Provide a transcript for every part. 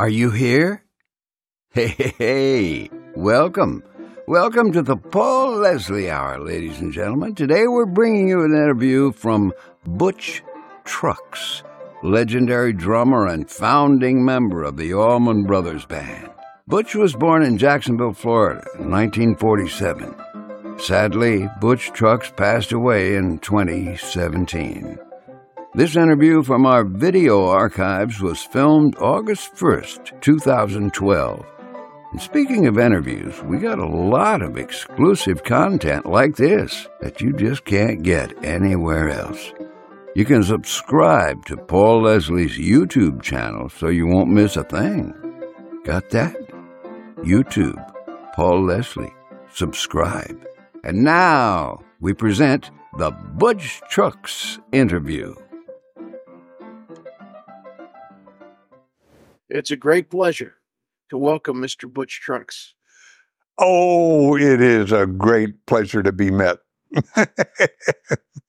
Are you here? Hey, welcome. Welcome to the Paul Leslie Hour, ladies and gentlemen. Today we're bringing you an interview from Butch Trucks, legendary drummer and founding member of the Allman Brothers Band. Butch was born in Jacksonville, Florida in 1947. Sadly, Butch Trucks passed away in 2017. This interview from our video archives was filmed August 1st, 2012. And speaking of interviews, we got a lot of exclusive content like this that you just can't get anywhere else. You can subscribe to Paul Leslie's YouTube channel so you won't miss a thing. Got that? YouTube, Paul Leslie. Subscribe. And now we present the Butch Trucks interview. It's a great pleasure to welcome Mr. Butch Trucks. Oh, it is a great pleasure to be met.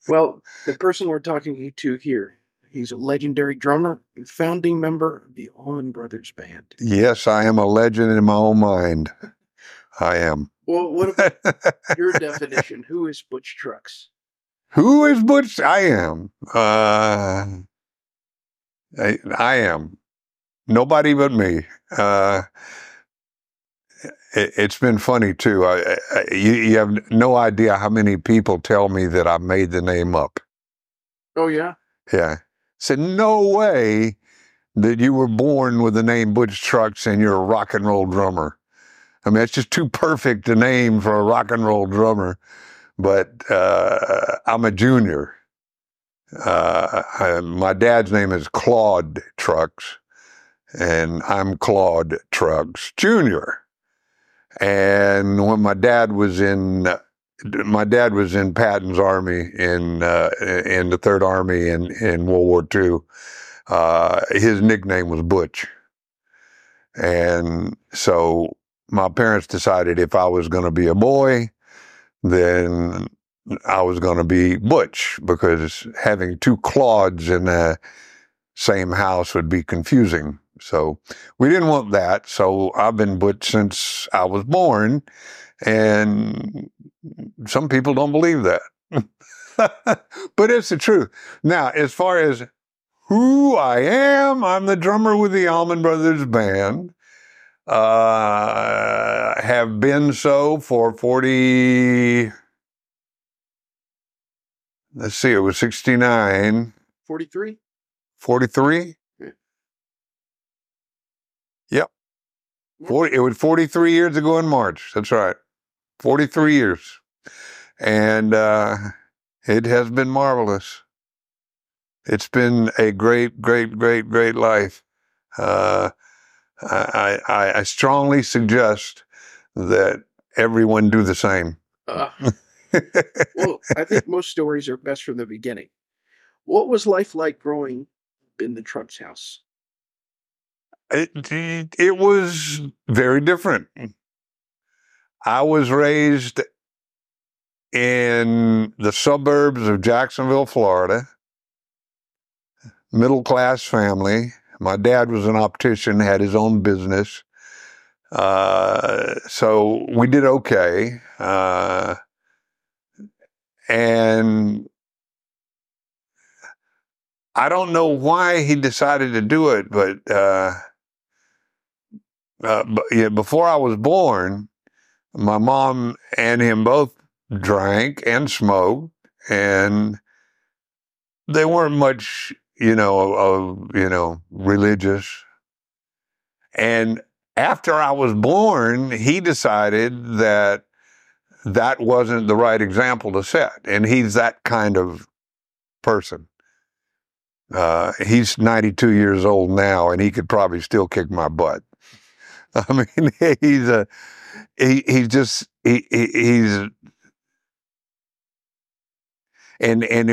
Well, the person we're talking to here, he's a legendary drummer and founding member of the Allman Brothers Band. Yes, I am a legend in my own mind. I am. Well, what about your definition? Who is Butch Trucks? Who is Butch? I am. Nobody but me. It's been funny, too. You have no idea how many people tell me that I made the name up. Oh, yeah? Yeah. Said, no way that you were born with the name Butch Trucks and you're a rock and roll drummer. I mean, it's just too perfect a name for a rock and roll drummer. But I'm a junior. My dad's name is Claude Trucks. And I'm Claude Trucks, Jr. And when my dad was in Patton's Army in the Third Army in World War II. His nickname was Butch. And so my parents decided if I was going to be a boy, then I was going to be Butch, because having two Claudes in the same house would be confusing. So we didn't want that. So I've been Butch since I was born, and some people don't believe that, but it's the truth. Now, as far as who I am, I'm the drummer with the Allman Brothers Band. Have been so for 43? 40, it was 43 years ago in March. That's right. 43 years. And it has been marvelous. It's been a great, great, great, great life. I strongly suggest that everyone do the same. Well, I think most stories are best from the beginning. What was life like growing in the Trucks house? It was very different. I was raised in the suburbs of Jacksonville, Florida, middle-class family. My dad was an optician, had his own business. So we did okay. And I don't know why he decided to do it, but... before I was born, my mom and him both drank and smoked, and they weren't much, religious. And after I was born, he decided that wasn't the right example to set, and he's that kind of person. He's 92 years old now, and he could probably still kick my butt. I mean, he's if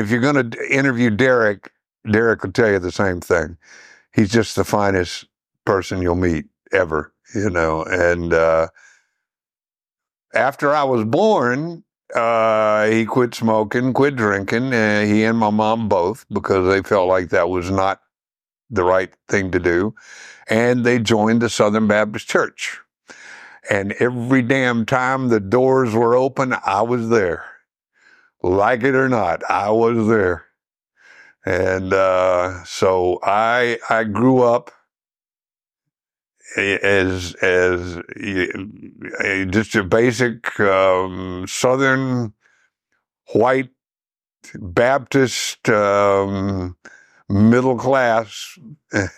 you're going to interview Derek will tell you the same thing. He's just the finest person you'll meet ever, and after I was born, he quit smoking, quit drinking, he and my mom both, because they felt like that was not the right thing to do. and they joined the Southern Baptist Church. And every damn time the doors were open, I was there. Like it or not, I was there. And so I grew up as just a basic Southern white Baptist middle class,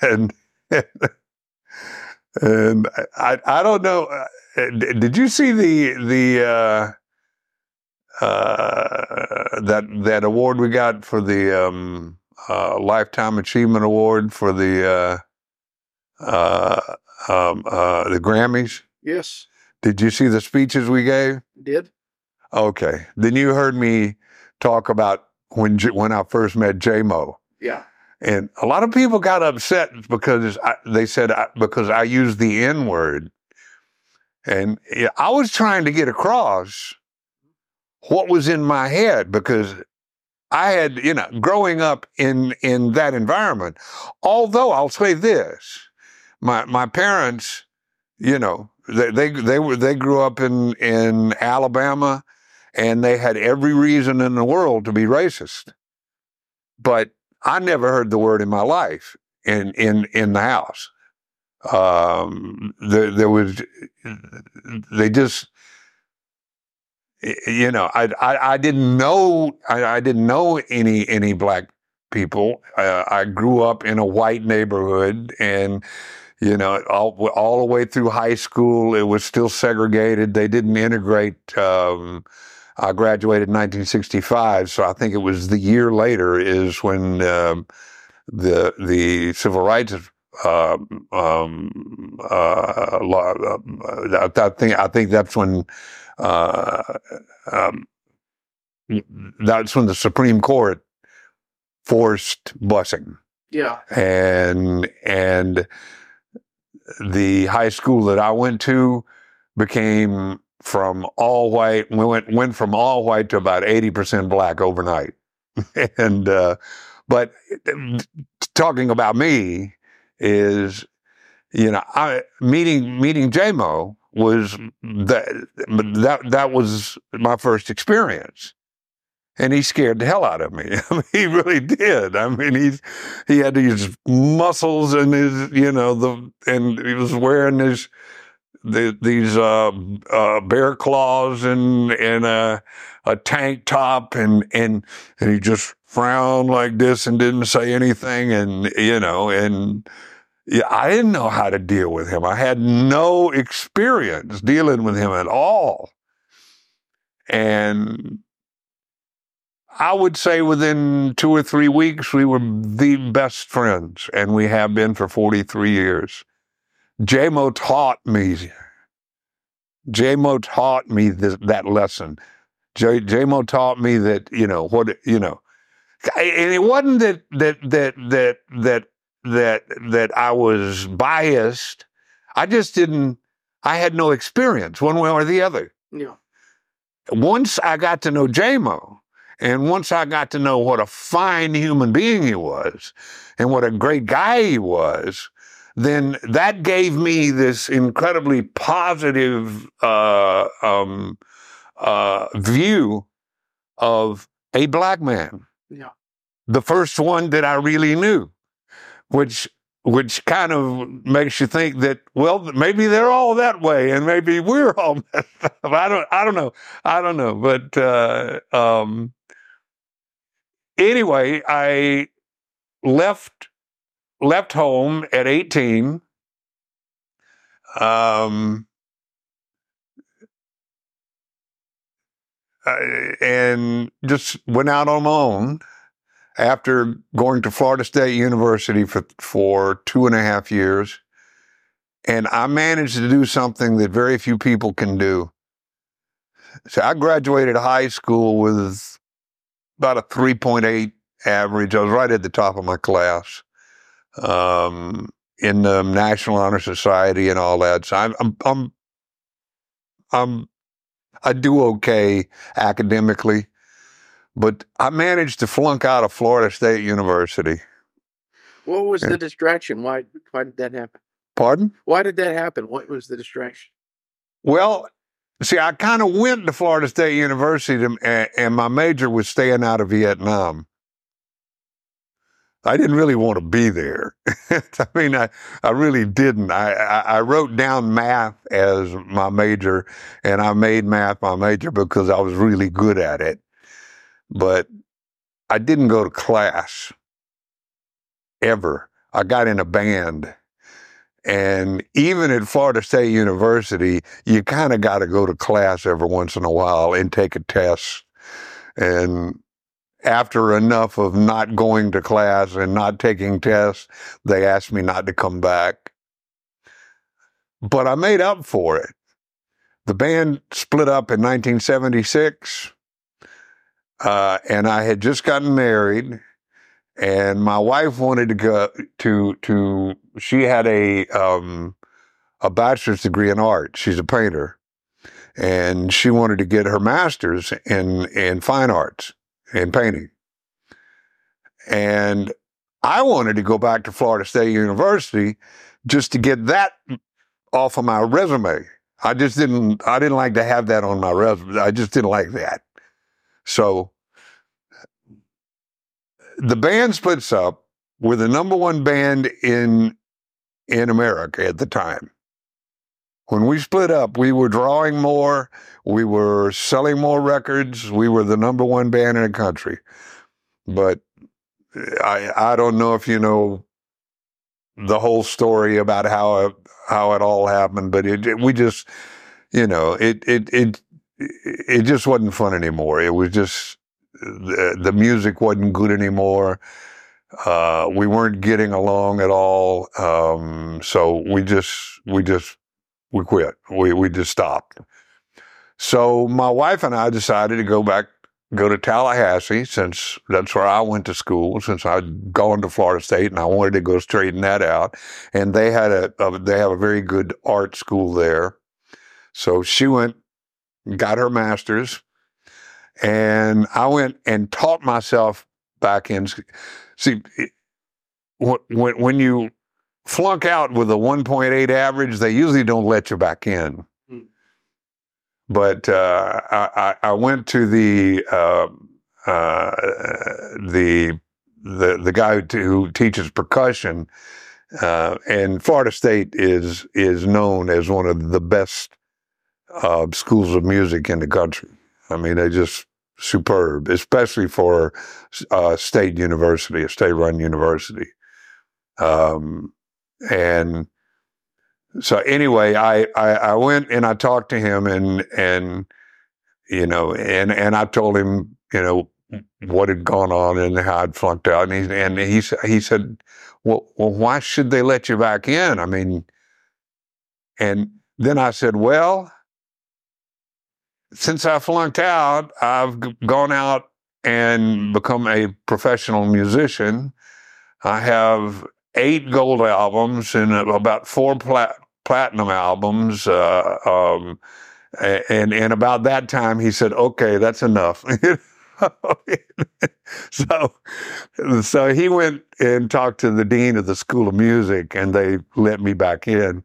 and I don't know. Did you see that award we got for the Lifetime Achievement Award for the Grammys? Yes. Did you see the speeches we gave? Did. Okay. Then you heard me talk about when I first met J-Mo. Yeah. And a lot of people got upset because they said because I used the N-word. And I was trying to get across what was in my head, because I had, growing up in that environment, although I'll say this, my parents, they grew up in Alabama, and they had every reason in the world to be racist. But I never heard the word in my life in the house. I didn't know any black people. I grew up in a white neighborhood, and all the way through high school, it was still segregated. They didn't integrate. I graduated in 1965, so I think it was the year later is when the civil rights law. I think that's when. That's when the Supreme Court forced busing. Yeah. And the high school that I went to became from all white. We went from all white to about 80% black overnight. And but talking about me is, meeting J-Mo was that was my first experience, and he scared the hell out of me. I mean, he really did. I mean, he had these muscles and his, and he was wearing these bear claws and a tank top, and he just frowned like this and didn't say anything, and. Yeah, I didn't know how to deal with him. I had no experience dealing with him at all. And I would say within 2 or 3 weeks, we were the best friends, and we have been for 43 years. J-Mo taught me. J-Mo taught me that lesson. J-Mo taught me that, and it wasn't that I was biased. I had no experience one way or the other. Yeah. Once I got to know J-Mo, and once I got to know what a fine human being he was, and what a great guy he was, then that gave me this incredibly positive view of a black man. Yeah. The first one that I really knew. Which kind of makes you think that, well, maybe they're all that way, and maybe we're all messed up. I don't know. But anyway, I left home at 18. And just went out on my own, after going to Florida State University for 2.5 years. And I managed to do something that very few people can do. So I graduated high school with about a 3.8 average. I was right at the top of my class, in the National Honor Society and all that. So I do okay academically. But I managed to flunk out of Florida State University. What was the distraction? Why did that happen? Pardon? Why did that happen? What was the distraction? Well, see, I kind of went to Florida State University, and my major was staying out of Vietnam. I didn't really want to be there. I mean, I really didn't. I wrote down math as my major, and I made math my major because I was really good at it. But I didn't go to class ever. I got in a band. And even at Florida State University, you kind of got to go to class every once in a while and take a test. And after enough of not going to class and not taking tests, they asked me not to come back. But I made up for it. The band split up in 1976, and I had just gotten married. And my wife wanted to go to she had a bachelor's degree in art. She's a painter. And she wanted to get her master's in fine arts, in painting. And I wanted to go back to Florida State University just to get that off of my resume. I didn't like to have that on my resume. I just didn't like that. So the band splits up. We're the number one band in America at the time. When we split up, we were drawing more. We were selling more records. We were the number one band in the country. But I don't know if you know the whole story about how it all happened, but it just wasn't fun anymore. It was just... The music wasn't good anymore. We weren't getting along at all. So we quit. We just stopped. So my wife and I decided to go to Tallahassee, since that's where I went to school, since I'd gone to Florida State and I wanted to go straighten that out. And they had they have a very good art school there. So she went, got her master's. And I went and taught myself back in. See, when you flunk out with a 1.8 average, they usually don't let you back in. But I went to the guy who teaches percussion, and Florida State is known as one of the best schools of music in the country. I mean, they're just superb, especially for a state-run university. And so anyway, I went and I talked to him, and I told him, what had gone on and how I'd flunked out. And he said, well, why should they let you back in? I mean, and then I said, well, since I flunked out, I've gone out and become a professional musician. I have 8 gold albums and about 4 platinum albums. And about that time, he said, okay, that's enough. So he went and talked to the dean of the School of Music, and they let me back in.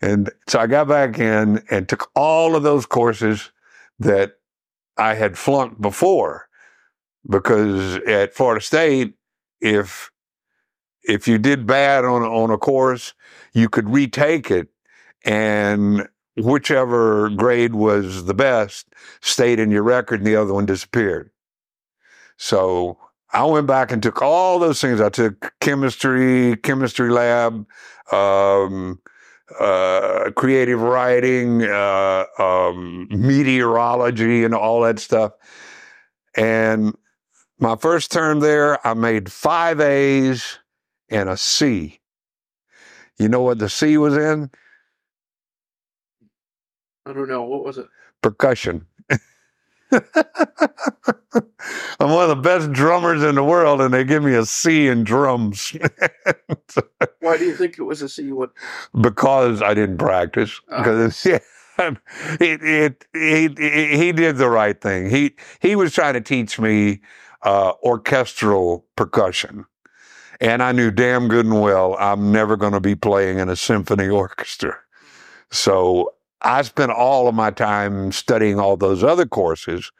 And so I got back in and took all of those courses that I had flunked before, because at Florida State, if you did bad on a course, you could retake it, and whichever grade was the best stayed in your record and the other one disappeared. So I went back and took all those things. I took chemistry lab, creative writing, meteorology, and all that stuff. And my first term there, I made 5 A's and a C. You know what the C was in? I don't know. What was it? Percussion. I'm one of the best drummers in the world, and they give me a C in drums. Why do you think it was a C? What? Because I didn't practice. Because he did the right thing. He was trying to teach me orchestral percussion, And I knew damn good and well I'm never going to be playing in a symphony orchestra. So I spent all of my time studying all those other courses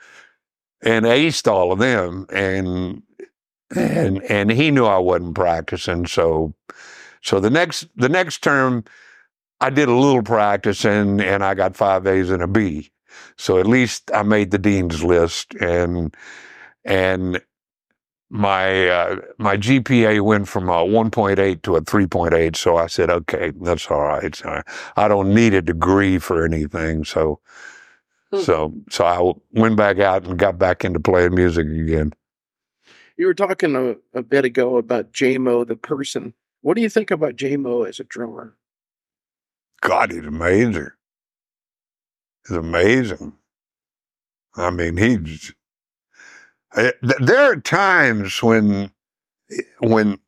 and aced all of them. And he knew I wasn't practicing. So the next term, I did a little practice and I got 5 A's and a B. So at least I made the dean's list, and my GPA went from a 1.8 to a 3.8. So I said, okay, that's all right. So I don't need a degree for anything. So I went back out and got back into playing music again. You were talking a bit ago about J-Mo, the person. What do you think about J-Mo as a drummer? God, he's amazing. He's amazing. I mean, there are times when you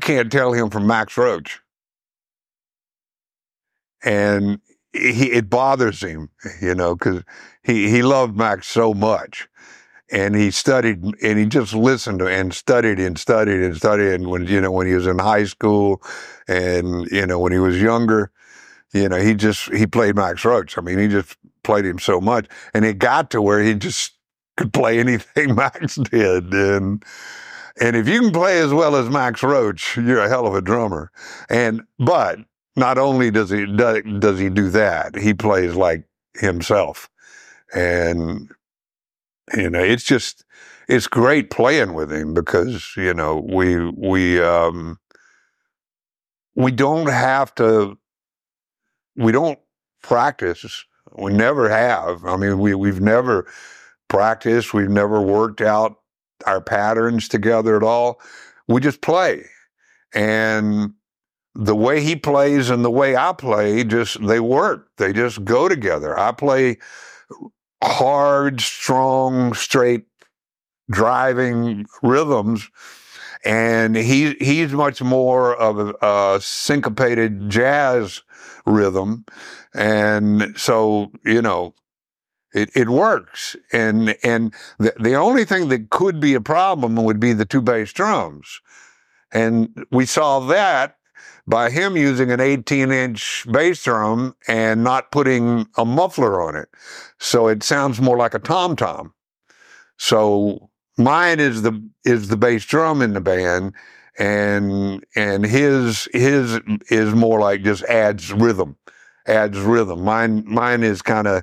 can't tell him from Max Roach, and it bothers him, you know, because he loved Max so much, and he studied and he just listened to and studied, and when he was in high school, and when he was younger. He played Max Roach. I mean, he just played him so much. And it got to where he just could play anything Max did. And if you can play as well as Max Roach, you're a hell of a drummer. But not only does he do that, he plays like himself. And, it's great playing with him because, we don't practice. We never have. I mean, we've never practiced. We've never worked out our patterns together at all. We just play. And the way he plays and the way I play, they work. They just go together. I play hard, strong, straight, driving rhythms. And he's much more of a syncopated jazz rhythm. And so, it works. And the only thing that could be a problem would be the two bass drums. And we saw that by him using an 18-inch bass drum and not putting a muffler on it. So it sounds more like a tom-tom. So mine is the bass drum in the band, and his is more like just adds rhythm. Mine is kind of,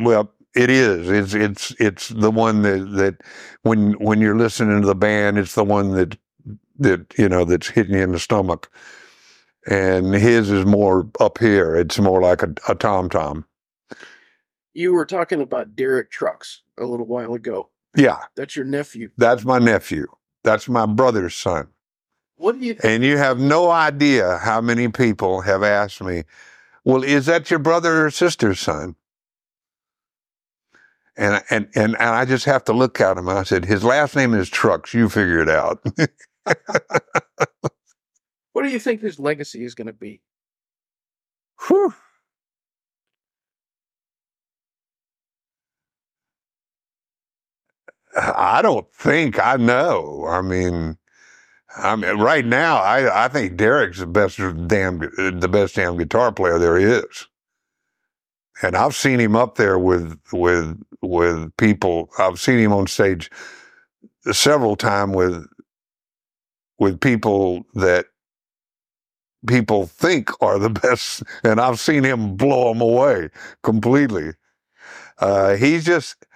well, it is. It's the one that when you're listening to the band, it's the one that's hitting you in the stomach. And his is more up here. It's more like a tom-tom. You were talking about Derek Trucks a little while ago. Yeah. That's your nephew. That's my nephew. That's my brother's son. What do you think? And you have no idea how many people have asked me, well, is that your brother or sister's son? And I just have to look at him. I said, his last name is Trucks. You figure it out. What do you think his legacy is going to be? Whew. I don't think I know. I mean, right now, I think Derek's the best damn guitar player there is. And I've seen him up there with people. I've seen him on stage several times with people that people think are the best, and I've seen him blow them away completely. He's just.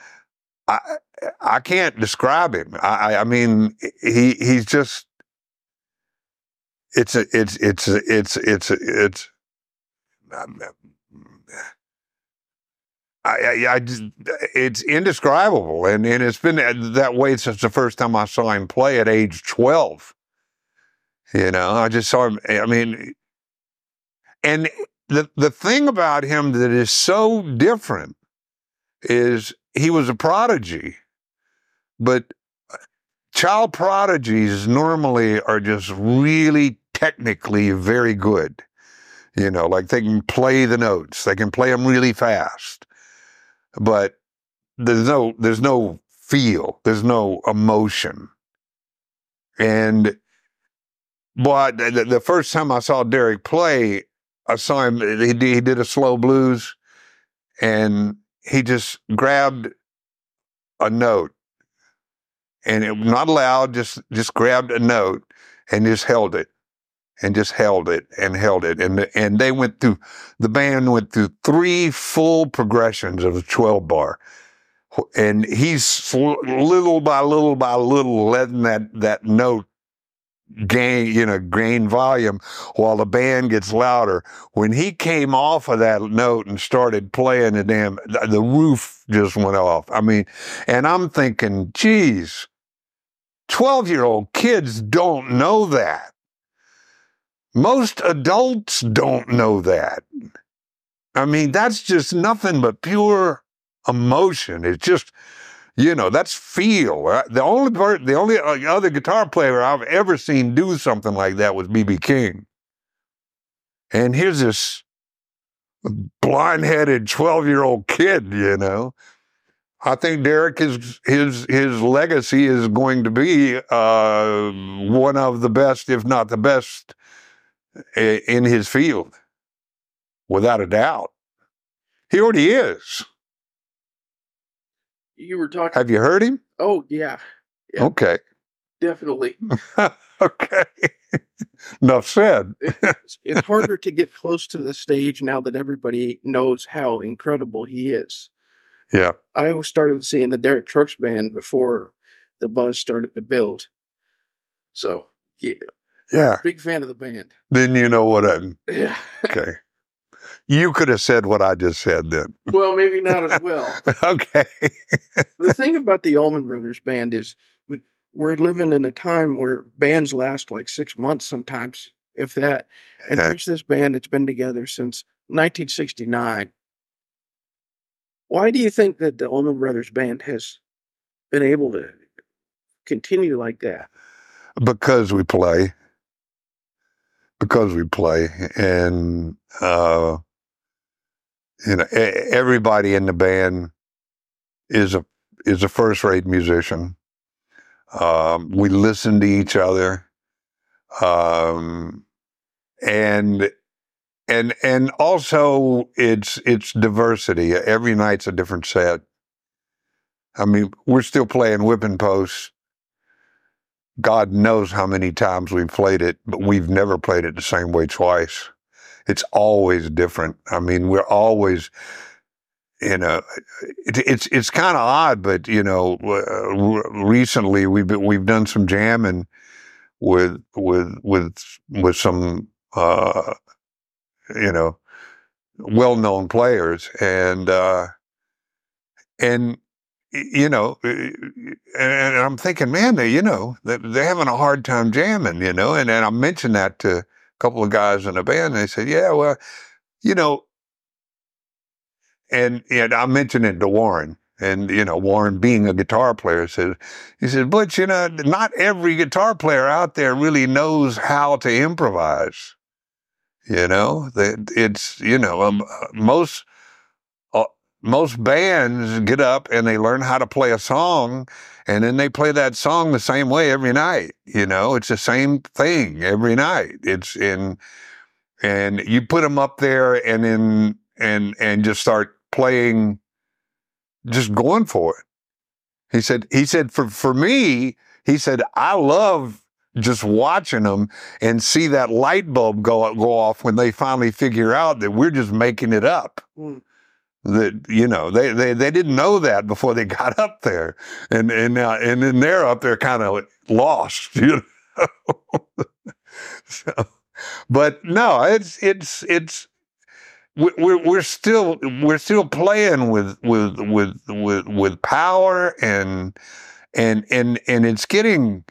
I can't describe him. I mean, he's just. It's. It's indescribable, and it's been that way since the first time I saw him play at age 12. I just saw him. I mean, and the thing about him that is so different is. He was a prodigy, but child prodigies normally are just really technically very good. Like they can play the notes, they can play them really fast. But there's no feel, there's no emotion. And boy, the first time I saw Derek play, I saw him, he did a slow blues, and he just grabbed a note, and it was not loud, just grabbed a note and just held it and just held it and held it. And they went through, the band went through three full progressions of a 12 bar. And he's little by little by little letting that note gain volume while the band gets louder. When he came off of that note and started playing the roof just went off. I mean, and I'm thinking, geez, 12-year-old kids don't know that. Most adults don't know that. I mean, that's just nothing but pure emotion. It's just, that's feel. The only other guitar player I've ever seen do something like that was B.B. King. And here's this blind-headed 12-year-old kid, I think Derek, his legacy is going to be one of the best, if not the best, in his field, without a doubt. He already is. You were talking. Have you heard him? Oh, yeah. Okay. Definitely. Okay. Enough said. It's harder to get close to the stage now that everybody knows how incredible he is. Yeah. I always started seeing the Derek Trucks Band before the buzz started to build. So, yeah. Yeah. Big fan of the band. Then you know what I'm. Yeah. Okay. You could have said what I just said then. Well, maybe not as well. Okay. The thing about the Allman Brothers Band is we're living in a time where bands last like 6 months sometimes, if that. And There's this band that's been together since 1969. Why do you think that the Allman Brothers Band has been able to continue like that? Because we play. Because we play, and everybody in the band is a first-rate musician. We listen to each other, and also it's diversity. Every night's a different set. I mean, we're still playing Whipping Post. God knows how many times we've played it, but we've never played it the same way twice. It's always different. I mean, we're always, it's kind of odd, but recently we've done some jamming with some well-known players, and. And I'm thinking, man, they're having a hard time jamming, and I mentioned that to a couple of guys in the band, and they said, yeah, well, and I mentioned it to Warren, and, Warren being a guitar player, he said, Butch, not every guitar player out there really knows how to improvise, most bands get up and they learn how to play a song, and then they play that song the same way every night. It's the same thing every night. And you put them up there and just start playing, just going for it. He said, for me, I love just watching them and see that light bulb go off when they finally figure out that we're just making it up. Mm. That they didn't know that before they got up there, and then they're up there kind of lost, So, but no, it's we're still playing with power and it's getting.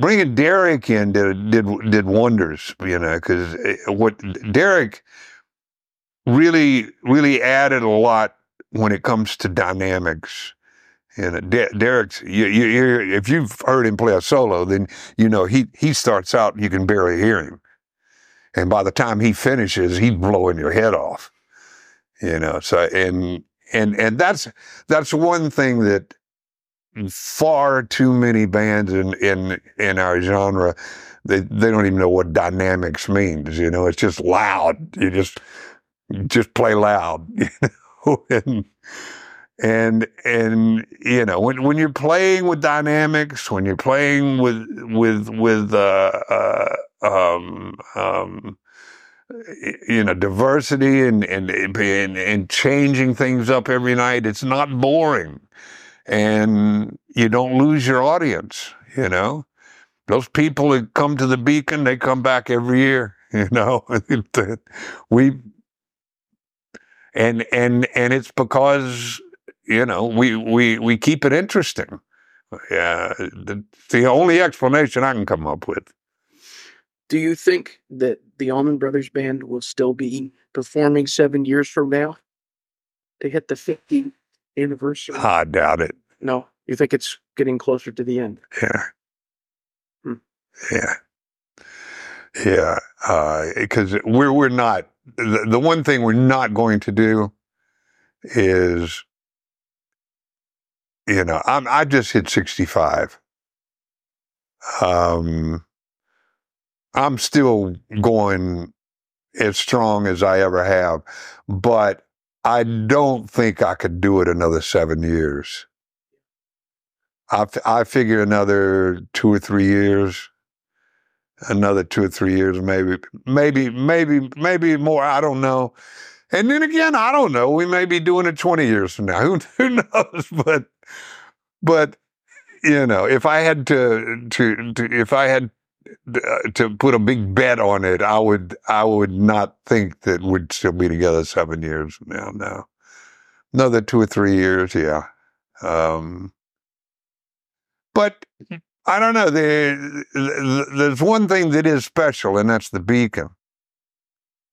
Bringing Derek in did wonders, because what Derek. Really added a lot when it comes to dynamics. And Derek's, if you've heard him play a solo, then he starts out and you can barely hear him, and by the time he finishes, he's blowing your head off. So and And that's one thing that far too many bands in our genre, they don't even know what dynamics means. You know, it's just loud. You just play loud. You know, and you know, when you're playing with dynamics, when you're playing with you know, diversity and changing things up every night, it's not boring, and you don't lose your audience. You know, those people that come to the Beacon, they come back every year. You know, and it's because, you know, we keep it interesting. Yeah, it's the only explanation I can come up with. Do you think that the Allman Brothers Band will still be performing 7 years from now to hit the 50th anniversary? I doubt it. No, you think it's getting closer to the end? Yeah. Hmm. Yeah. Yeah. Because we're not, the one thing we're not going to do is, you know, I just hit 65. I'm still going as strong as I ever have, but I don't think I could do it another 7 years. I figure another 2 or 3 years, maybe more. I don't know. And then again, I don't know. We may be doing it 20 years from now. Who knows? But you know, if I had to put a big bet on it, I would not think that we'd still be together 7 years from now. No, another 2 or 3 years, yeah. But I don't know. There's one thing that is special, and that's the Beacon.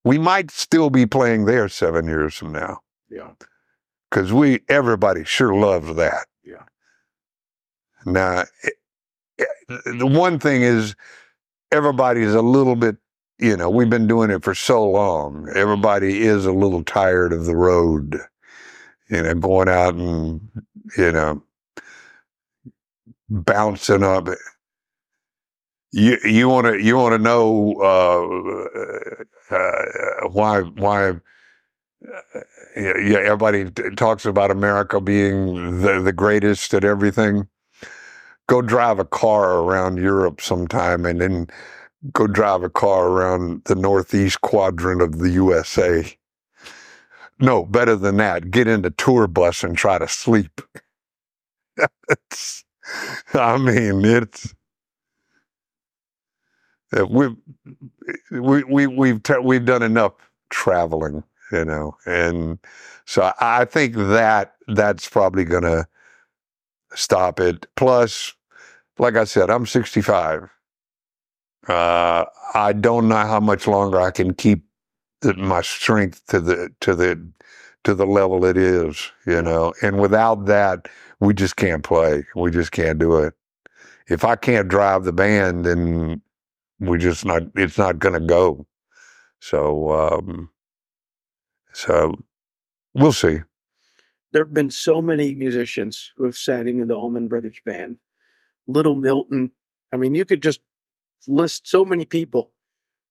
We might still be playing there 7 years from now. Yeah, because everybody sure loves that. Yeah. Now, the one thing is, everybody is a little bit, you know, we've been doing it for so long. Everybody is a little tired of the road, you know, going out and, you know, bouncing up. You want to know why? Yeah, everybody talks about America being the greatest at everything. Go drive a car around Europe sometime, and then go drive a car around the northeast quadrant of the USA. No, better than that, get in the tour bus and try to sleep. We've done enough traveling, you know, and so I think that's probably gonna stop it. Plus, like I said, I'm 65. I don't know how much longer I can keep my strength to the level it is, you know. And without that, we just can't play. We just can't do it. If I can't drive the band, then it's not going to go. So we'll see. There have been so many musicians who have sang in the Allman Brothers Band. Little Milton. I mean, you could just list so many people.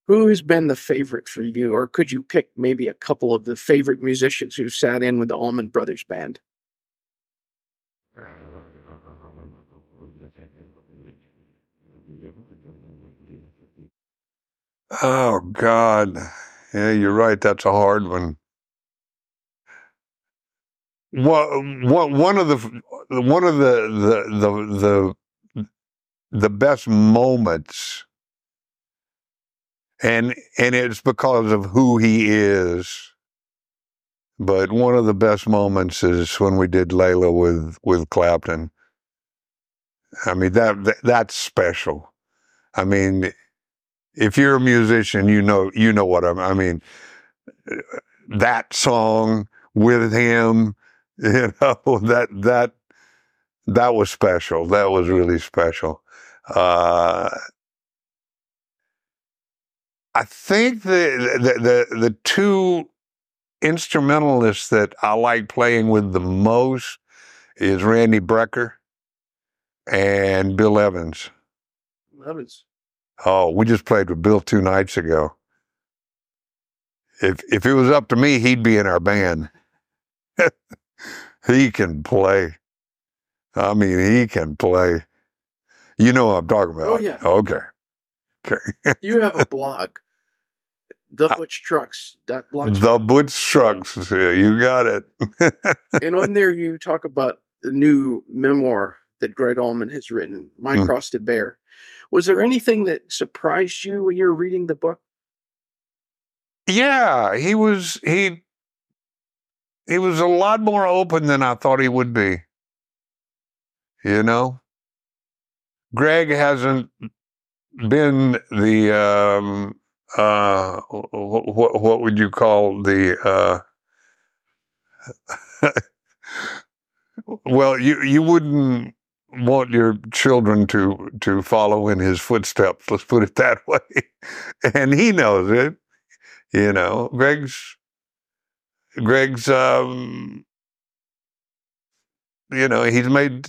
Who has been the favorite for you? Or could you pick maybe a couple of the favorite musicians who sat in with the Allman Brothers Band? Oh, God. Yeah, you're right. That's a hard one. One of the best moments, and it's because of who he is, but one of the best moments is when we did Layla with Clapton. I mean, that's special. I mean, if you're a musician, you know what I mean. That song with him. You know, that was special. That was really special. I think the two instrumentalist that I like playing with the most is Randy Brecker and Bill Evans. Evans. Oh, we just played with Bill 2 nights ago. If it was up to me, he'd be in our band. He can play. I mean, he can play. You know what I'm talking about. Oh, yeah. Okay. You have a blog. The Butch Trucks. The Butch Trucks. You got it. And on there, you talk about the new memoir that Greg Allman has written, My Cross to Bear. Was there anything that surprised you when you were reading the book? Yeah, he was a lot more open than I thought he would be. You know? Greg hasn't been the, what would you call the, well, you wouldn't want your children to follow in his footsteps, let's put it that way. And he knows it, you know. Greg's you know, he's made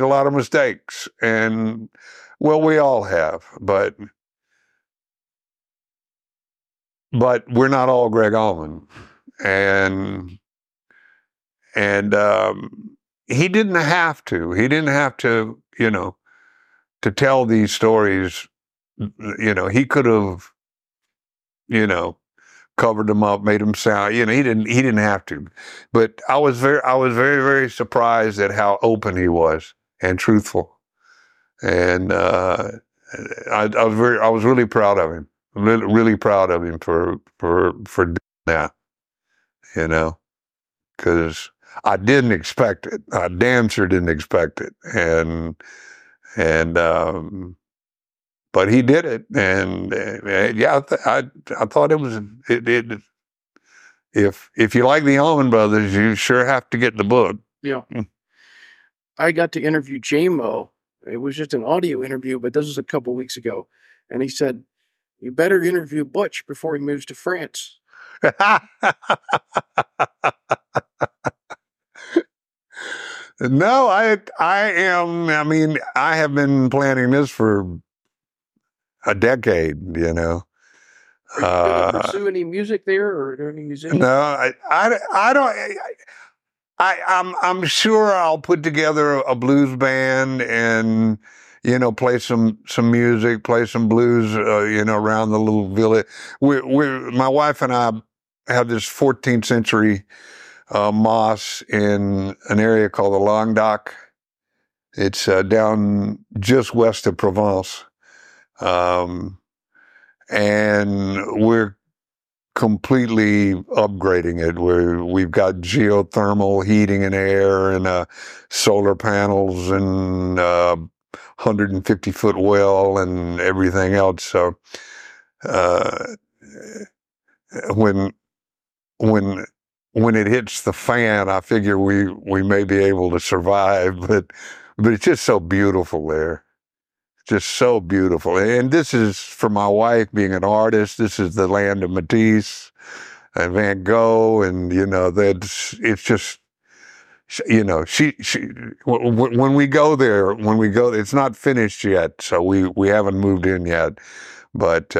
a lot of mistakes, and well, we all have, but we're not all Greg Allman, and he didn't have to. He didn't have to, you know, to tell these stories. You know, he could have, you know, covered them up, made them sound, you know, he didn't have to. But I was very, very surprised at how open he was and truthful. And I was really proud of him. Really proud of him for doing that, you know, because I didn't expect it. I damn sure didn't expect it, and but he did it, and yeah, I thought it was it. If you like the Allman Brothers, you sure have to get the book. Yeah, I got to interview J-Mo. It was just an audio interview, but this was a couple weeks ago, and he said, "You better interview Butch before he moves to France." No, I am. I mean, I have been planning this for a decade, you know. Are you going to pursue any music there, or are there any musicians? No, I don't. I'm sure I'll put together a blues band and, you know, play some music, play some blues, you know, around the little village. My wife and I have this 14th century mosque in an area called the Languedoc. It's down just west of Provence. And we're completely upgrading it. We've got geothermal heating and air and solar panels and 150-foot well and everything else. So when it hits the fan, I figure we may be able to survive. But it's just so beautiful there, just so beautiful. And this is, for my wife being an artist, this is the land of Matisse and Van Gogh, and you know, that's, it's just, you know, she when we go there, it's not finished yet, so we haven't moved in yet. But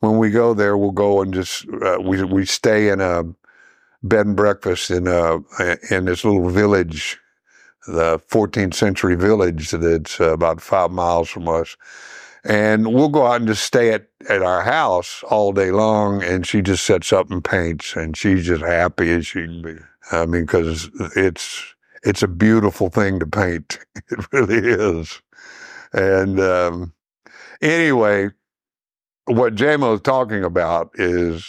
when we go there, we'll go and just we stay in a bed and breakfast in this little village, the 14th century village that's about 5 miles from us. And we'll go out and just stay at our house all day long, and she just sets up and paints, and she's just happy as she can be. I mean, because it's a beautiful thing to paint. It really is. And anyway, what J-Mo's talking about is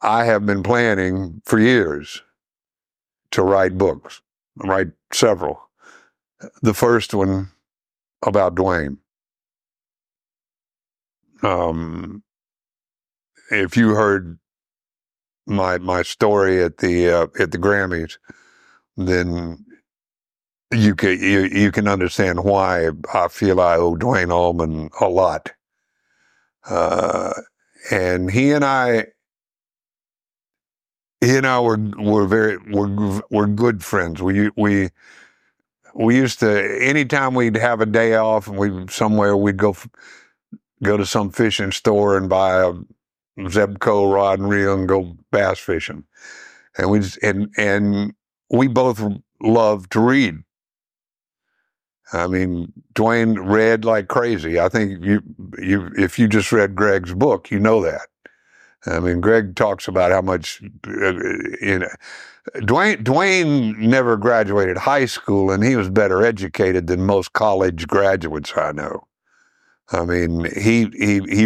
I have been planning for years to write books, write several. The first one about Duane. If you heard my story at the Grammys, then you can understand why I feel I owe Duane Allman a lot. And he and I He and I were good friends. We used to, anytime we'd have a day off and we'd go to some fishing store and buy a Zebco rod and reel and go bass fishing. And we both loved to read. I mean, Duane read like crazy. I think if you just read Greg's book, you know that. I mean, Greg talks about how much, you know, Duane never graduated high school, and he was better educated than most college graduates I know. I mean, he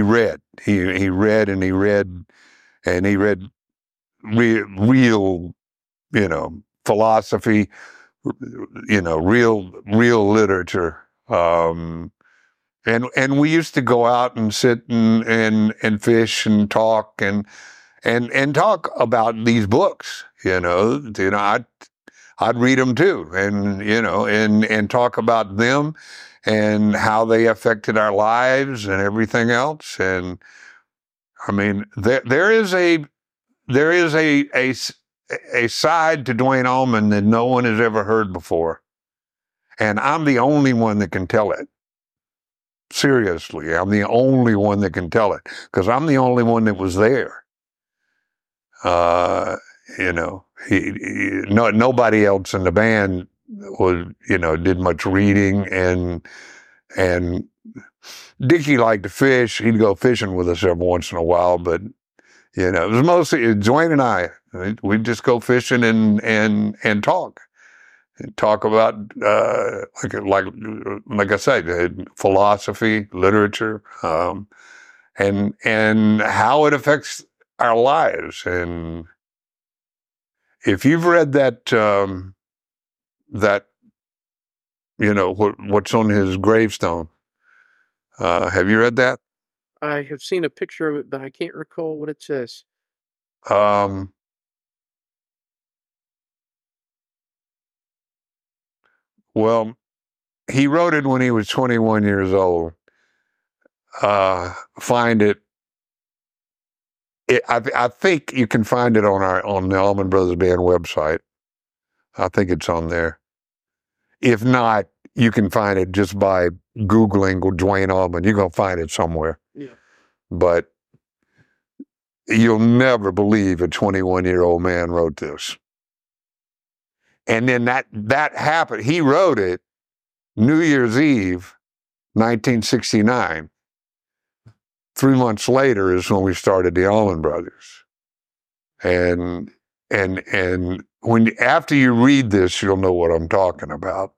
read. He read real, you know, philosophy, you know, real literature. And we used to go out and sit and fish and talk and talk about these books. You know, I'd read them too, and you know, and talk about them and how they affected our lives and everything else. And I mean, there is a side to Duane Allman that no one has ever heard before, and I'm the only one that can tell it. Seriously, I'm the only one that can tell it, because I'm the only one that was there. You know, nobody else in the band was, you know, did much reading, and Dickie liked to fish. He'd go fishing with us every once in a while, but you know, it was mostly Duane and I. We'd just go fishing and talk. Talk about, like I said, philosophy, literature, and how it affects our lives. And if you've read that, you know, what's on his gravestone, have you read that? I have seen a picture of it, but I can't recall what it says. Well, he wrote it when he was 21 years old. Find it. I think you can find it on the Allman Brothers Band website. I think it's on there. If not, you can find it just by Googling Duane Allman. You're going to find it somewhere. Yeah. But you'll never believe a 21-year-old man wrote this. And then that happened. He wrote it New Year's Eve, 1969. 3 months later is when we started the Allman Brothers. And after you read this, you'll know what I'm talking about.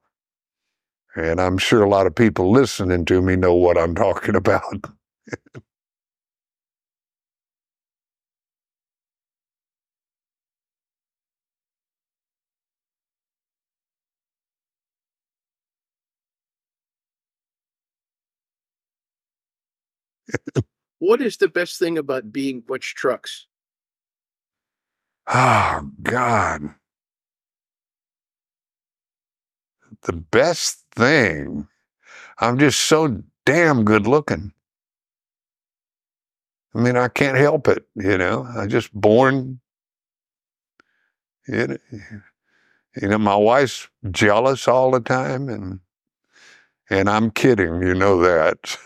And I'm sure a lot of people listening to me know what I'm talking about. What is the best thing about being Butch Trucks? Oh, God. The best thing. I'm just so damn good looking. I mean, I can't help it, you know. I just born. You know, my wife's jealous all the time, and I'm kidding, you know that.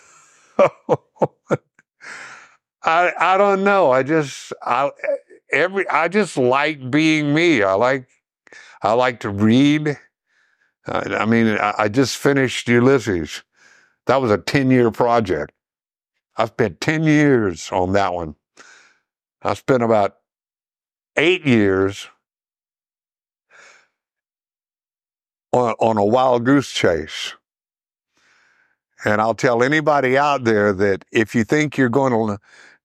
I don't know. I just like being me. I like to read. I mean, I just finished Ulysses. That was a 10-year project. I spent 10 years on that one. I spent about 8 years on a wild goose chase. And I'll tell anybody out there that if you think you're going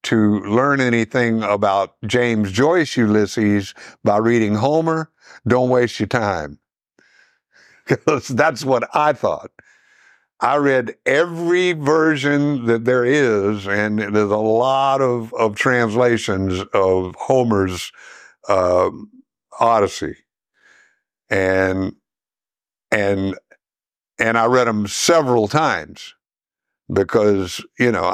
to learn anything about James Joyce Ulysses by reading Homer, don't waste your time. Because that's what I thought. I read every version that there is, and there's a lot of translations of Homer's Odyssey. And I read them several times because, you know,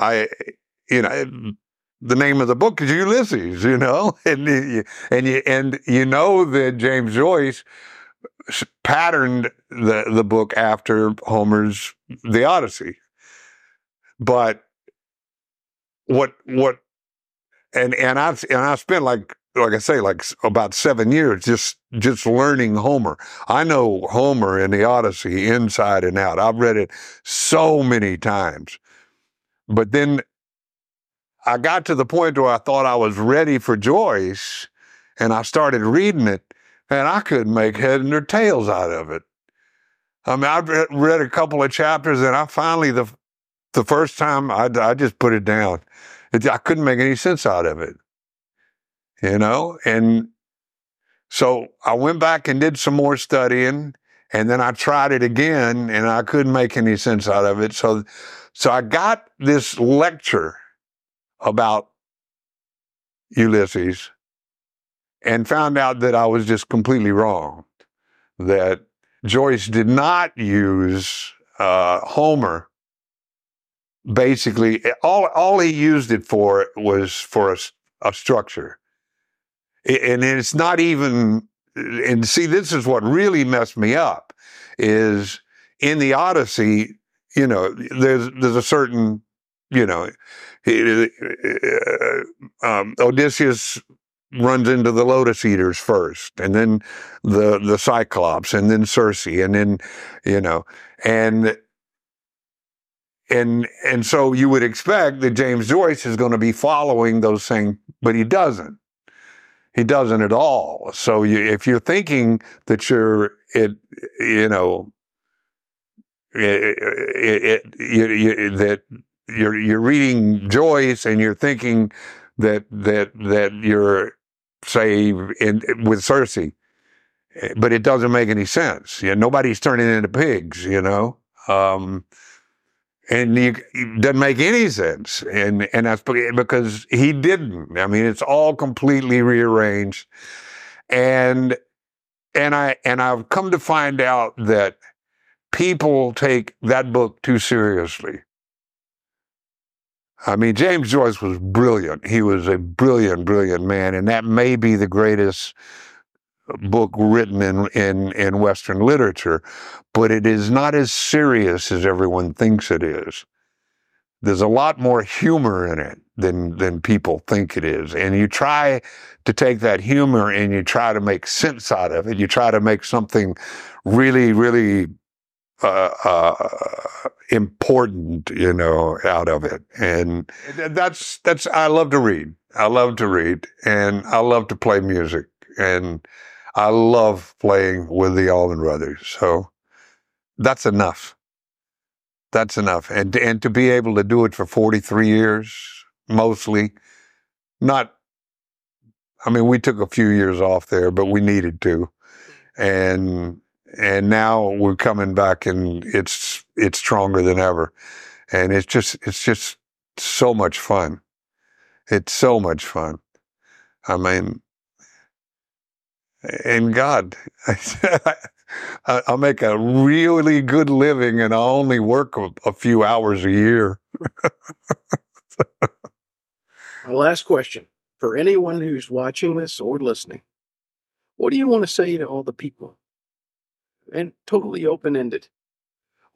the name of the book is Ulysses, you know, and you know that James Joyce patterned the book after Homer's The Odyssey. But I spent like I say, like about 7 years just learning Homer. I know Homer and the Odyssey inside and out. I've read it so many times. But then I got to the point where I thought I was ready for Joyce, and I started reading it, and I couldn't make head nor tails out of it. I mean, I read a couple of chapters, and I finally, the first time, I just put it down. I couldn't make any sense out of it, you know? And so I went back and did some more studying, and then I tried it again, and I couldn't make any sense out of it. So I got this lecture about Ulysses and found out that I was just completely wrong, that Joyce did not use Homer. Basically, all he used it for was for a structure. And it's not even, and see, this is what really messed me up, is in the Odyssey, you know, there's a certain, you know, Odysseus runs into the lotus eaters first, and then the Cyclops, and then Circe, and then, you know, and so you would expect that James Joyce is going to be following those things, but he doesn't. He doesn't at all. So if you're thinking that you're reading Joyce and you're thinking that you're, say, with Circe, but it doesn't make any sense. Yeah, nobody's turning into pigs, you know. And it doesn't make any sense, and that's because he didn't. I mean, it's all completely rearranged, and I've come to find out that people take that book too seriously. I mean, James Joyce was brilliant. He was a brilliant, brilliant man, and that may be the greatest book written in Western literature, but it is not as serious as everyone thinks it is. There's a lot more humor in it than people think it is. And you try to take that humor and you try to make sense out of it. You try to make something really, really important, you know, out of it. And that's, I love to read. I love to read, and I love to play music, and I love playing with the Allman Brothers, so that's enough. That's enough. And to be able to do it for 43 years, mostly, we took a few years off there, but we needed to. And now we're coming back, and it's stronger than ever. And it's just so much fun. It's so much fun. I mean, and God, I make a really good living, and I only work a few hours a year. Last question. For anyone who's watching this or listening, what do you want to say to all the people? And totally open-ended.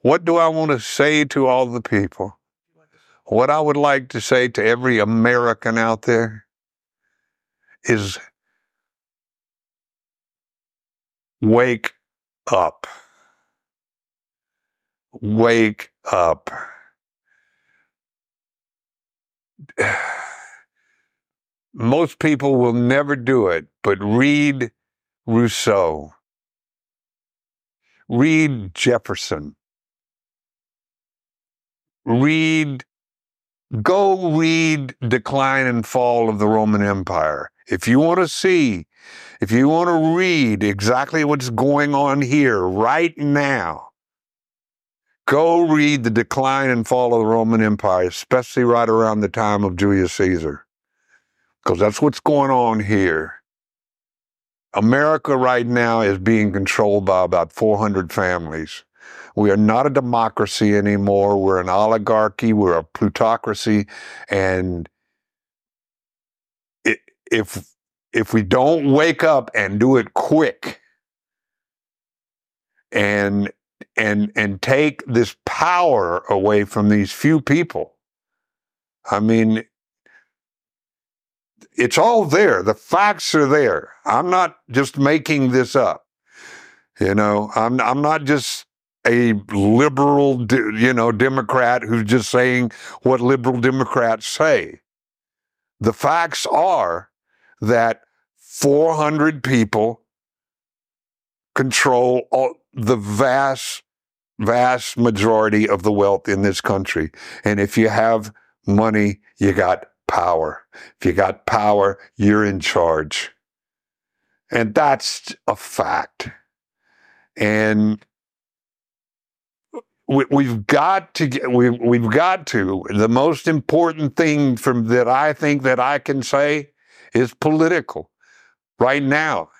What do I want to say to all the people? What I would like to say to every American out there is, wake up. Wake up. Most people will never do it, but read Rousseau. Read Jefferson. Go read Decline and Fall of the Roman Empire. If you want to see, if you want to read exactly what's going on here right now, go read The Decline and Fall of the Roman Empire, especially right around the time of Julius Caesar, because that's what's going on here. America right now is being controlled by about 400 families. We are not a democracy anymore. We're an oligarchy. We're a plutocracy. And if we don't wake up and do it quick and take this power away from these few people, I mean, it's all there. The facts are there. I'm not just making this up. You know, I'm not just a liberal, you know, Democrat who's just saying what liberal Democrats say. The facts are that 400 people control the vast majority of the wealth in this country. And if you have money, you got power. If you got power, you're in charge. And that's a fact. And we've got to, the most important thing from that I think that I can say is political. Right now,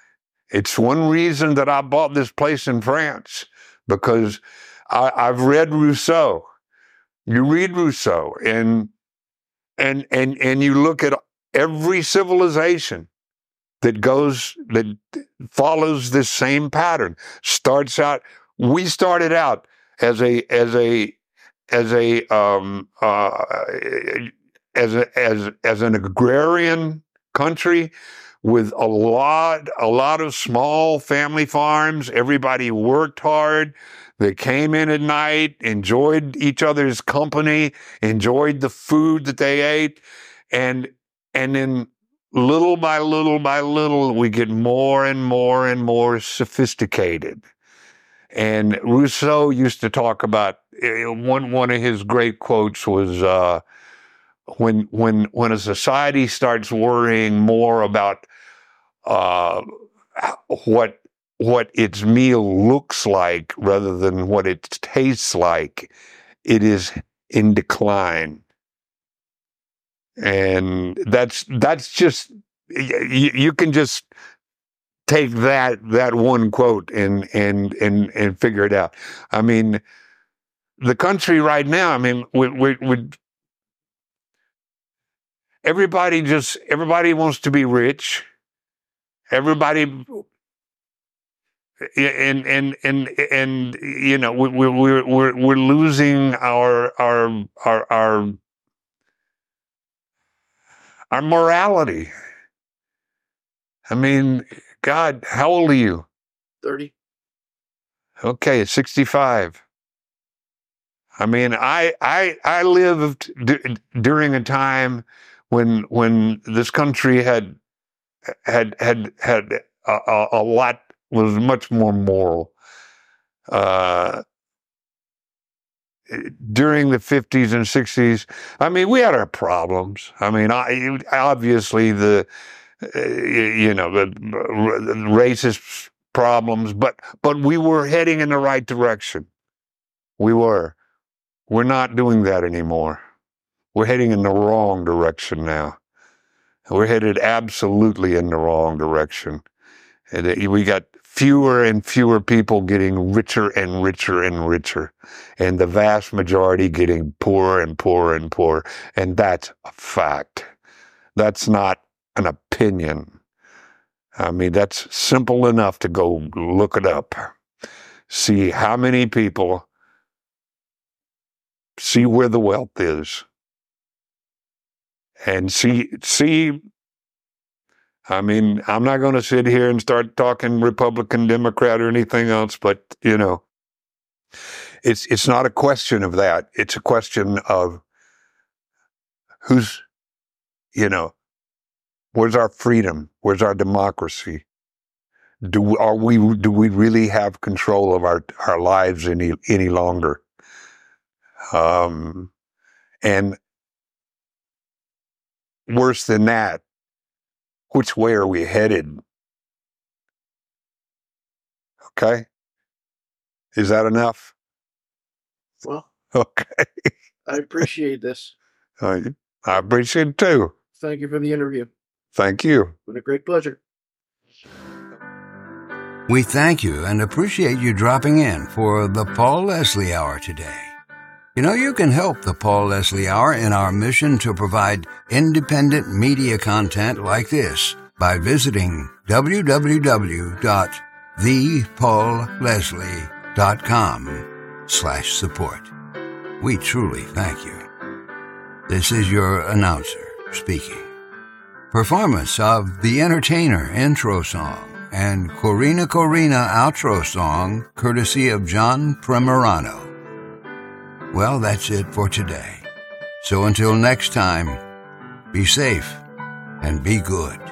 it's one reason that I bought this place in France, because I've read Rousseau. You read Rousseau and you look at every civilization that follows this same pattern. We started out as an agrarian country with a lot of small family farms. Everybody worked hard. They came in at night, enjoyed each other's company, enjoyed the food that they ate, and then little by little by little, we get more and more and more sophisticated. And Rousseau used to talk about, one of his great quotes was, when a society starts worrying more about what its meal looks like rather than what it tastes like, it is in decline. And that's just, you can just take that one quote and figure it out. I mean, the country right now, I mean, everybody wants to be rich. Everybody, and you know, we're losing our morality. I mean, God, how old are you? 30. Okay, 65. I mean, I lived during a time when this country had a lot, was much more moral. During the 50s and 60s, I mean, we had our problems. I mean, obviously the racist problems, but we were heading in the right direction. We were. We're not doing that anymore. We're heading in the wrong direction now. We're headed absolutely in the wrong direction. We got fewer and fewer people getting richer and richer and richer, and the vast majority getting poorer and poorer and poorer. And that's a fact. That's not an opinion. I mean, that's simple enough to go look it up. See how many people, see where the wealth is. And see, I mean, I'm not going to sit here and start talking Republican, Democrat, or anything else, but, you know, it's not a question of that. It's a question of who's, you know, where's our freedom? Where's our democracy? Do we really have control of our lives any longer? And worse than that, which way are we headed? Okay. Is that enough? Well, okay. I appreciate this. I appreciate it too. Thank you for the interview. Thank you. It's been a great pleasure. We thank you and appreciate you dropping in for the Paul Leslie Hour today. You know, you can help the Paul Leslie Hour in our mission to provide independent media content like this by visiting www.thepaulleslie.com/support. We truly thank you. This is your announcer speaking. Performance of The Entertainer intro song and Corina Corina outro song courtesy of John Primorano. Well, that's it for today. So until next time, be safe and be good.